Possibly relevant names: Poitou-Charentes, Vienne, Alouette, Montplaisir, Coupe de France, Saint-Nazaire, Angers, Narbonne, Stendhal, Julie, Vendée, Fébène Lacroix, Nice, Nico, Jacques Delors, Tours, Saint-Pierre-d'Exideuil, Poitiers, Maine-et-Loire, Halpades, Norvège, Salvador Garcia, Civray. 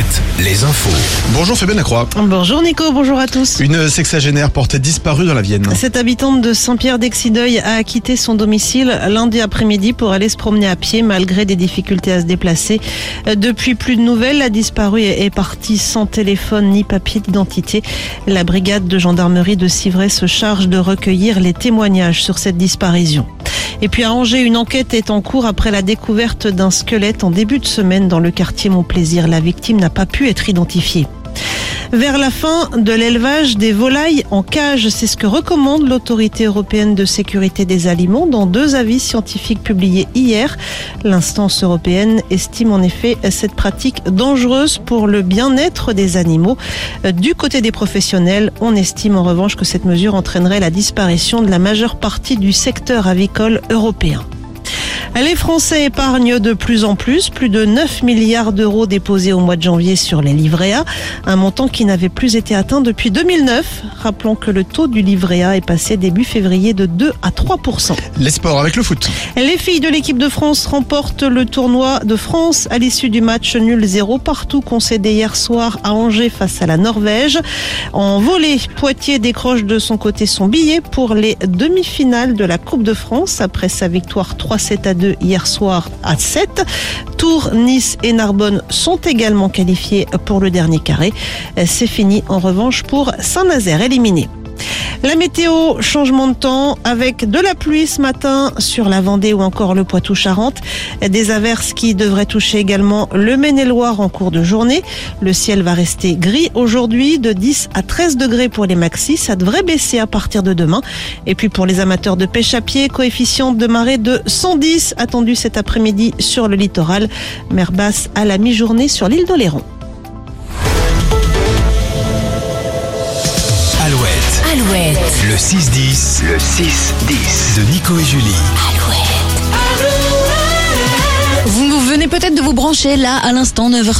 Alouette, les infos. Bonjour Fébène Lacroix. Bonjour Nico, bonjour à tous. Une sexagénaire portée disparue dans la Vienne. Cette habitante de Saint-Pierre-d'Exideuil a quitté son domicile lundi après-midi pour aller se promener à pied malgré des difficultés à se déplacer. Depuis, plus de nouvelles. La disparue est partie sans téléphone ni papier d'identité. La brigade de gendarmerie de Civray se charge de recueillir les témoignages sur cette disparition. Et puis à Angers, une enquête est en cours après la découverte d'un squelette en début de semaine dans le quartier Montplaisir. La victime n'a pas pu être identifiée. Vers la fin de l'élevage des volailles en cage, c'est ce que recommande l'Autorité européenne de sécurité des aliments dans deux avis scientifiques publiés hier. L'instance européenne estime en effet cette pratique dangereuse pour le bien-être des animaux. Du côté des professionnels, on estime en revanche que cette mesure entraînerait la disparition de la majeure partie du secteur avicole européen. Les Français épargnent de plus en plus de 9 milliards d'euros déposés au mois de janvier sur les livrets A, un montant qui n'avait plus été atteint depuis 2009. Rappelons que le taux du livret A est passé début février de 2 à 3%. Les sports avec le foot. Les filles de l'équipe de France remportent le tournoi de France à l'issue du match nul 0-0 concédé hier soir à Angers face à la Norvège. En volley, Poitiers décroche de son côté son billet pour les demi-finales de la Coupe de France après sa victoire 3-7 à 2 hier soir à 7. Tours, Nice et Narbonne sont également qualifiés pour le dernier carré. C'est fini en revanche pour Saint-Nazaire éliminé. La météo, changement de temps avec de la pluie ce matin sur la Vendée ou encore le Poitou-Charentes. Des averses qui devraient toucher également le Maine-et-Loire en cours de journée. Le ciel va rester gris aujourd'hui, de 10 à 13 degrés pour les maxis. Ça devrait baisser à partir de demain. Et puis pour les amateurs de pêche à pied, coefficient de marée de 110 attendu cet après-midi sur le littoral. Mer basse à la mi-journée sur l'île d'Oléron. Alouette. Le 6-10. Le 6-10. De Nico et Julie. Alouette. Vous venez peut-être de vous brancher là à l'instant 9h.